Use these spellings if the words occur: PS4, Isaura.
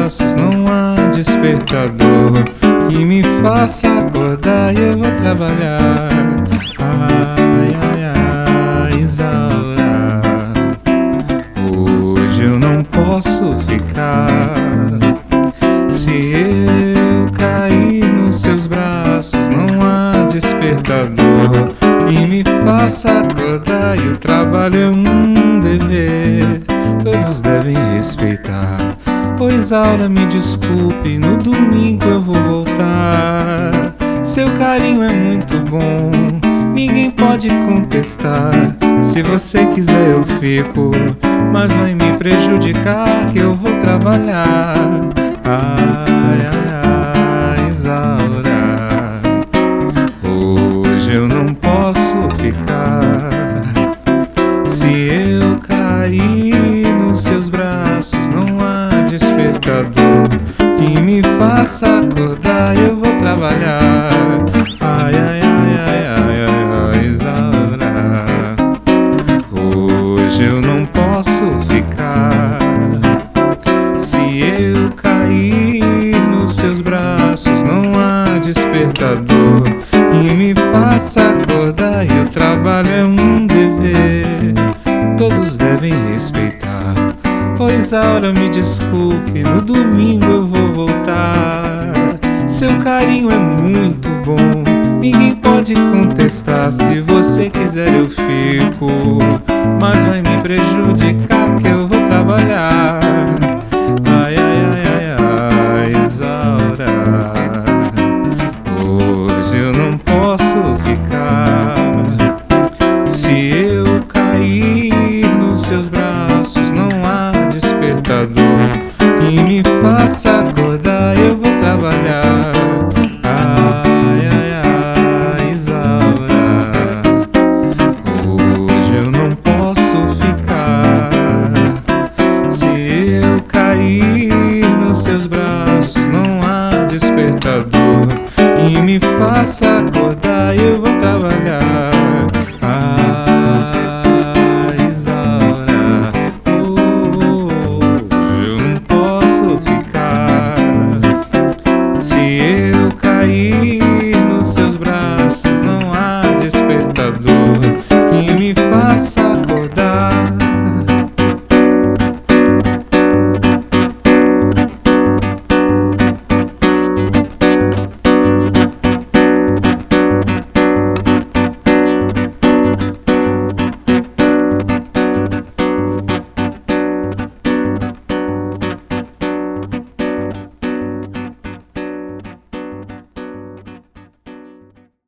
braços, não há despertador que me faça acordar, e eu vou trabalhar. Ai, ai, ai, Isaura, hoje eu não posso ficar. Se eu cair nos seus braços, não há despertador que me faça acordar, e o trabalho é um dever, todos devem respeitar. Pois Isaura, me desculpe, no domingo eu vou voltar. Seu carinho é muito bom, ninguém pode contestar. Se você quiser eu fico, mas vai me prejudicar, que eu vou trabalhar. Ai, ai, ai, Isaura, hoje eu não posso ficar. Se eu cair nos seus braços, não há despertador que me faça acordar, eu vou trabalhar. Ai, ai, ai, ai, ai, ai, Isaura, hoje eu não posso ficar. Se eu cair nos seus braços, não há despertador que me faça acordar, e o trabalho é um dever, todos devem respeitar. Pois Isaura, me desculpe, no domingo eu vou voltar. Seu carinho é muito bom, ninguém pode contestar. Se você quiser eu fico, mas vai me prejudicar, que eu vou trabalhar. Ai, ai, ai, ai, Isaura, hoje eu não posso ficar. Se eu cair nos seus braços, não há despertador que me faça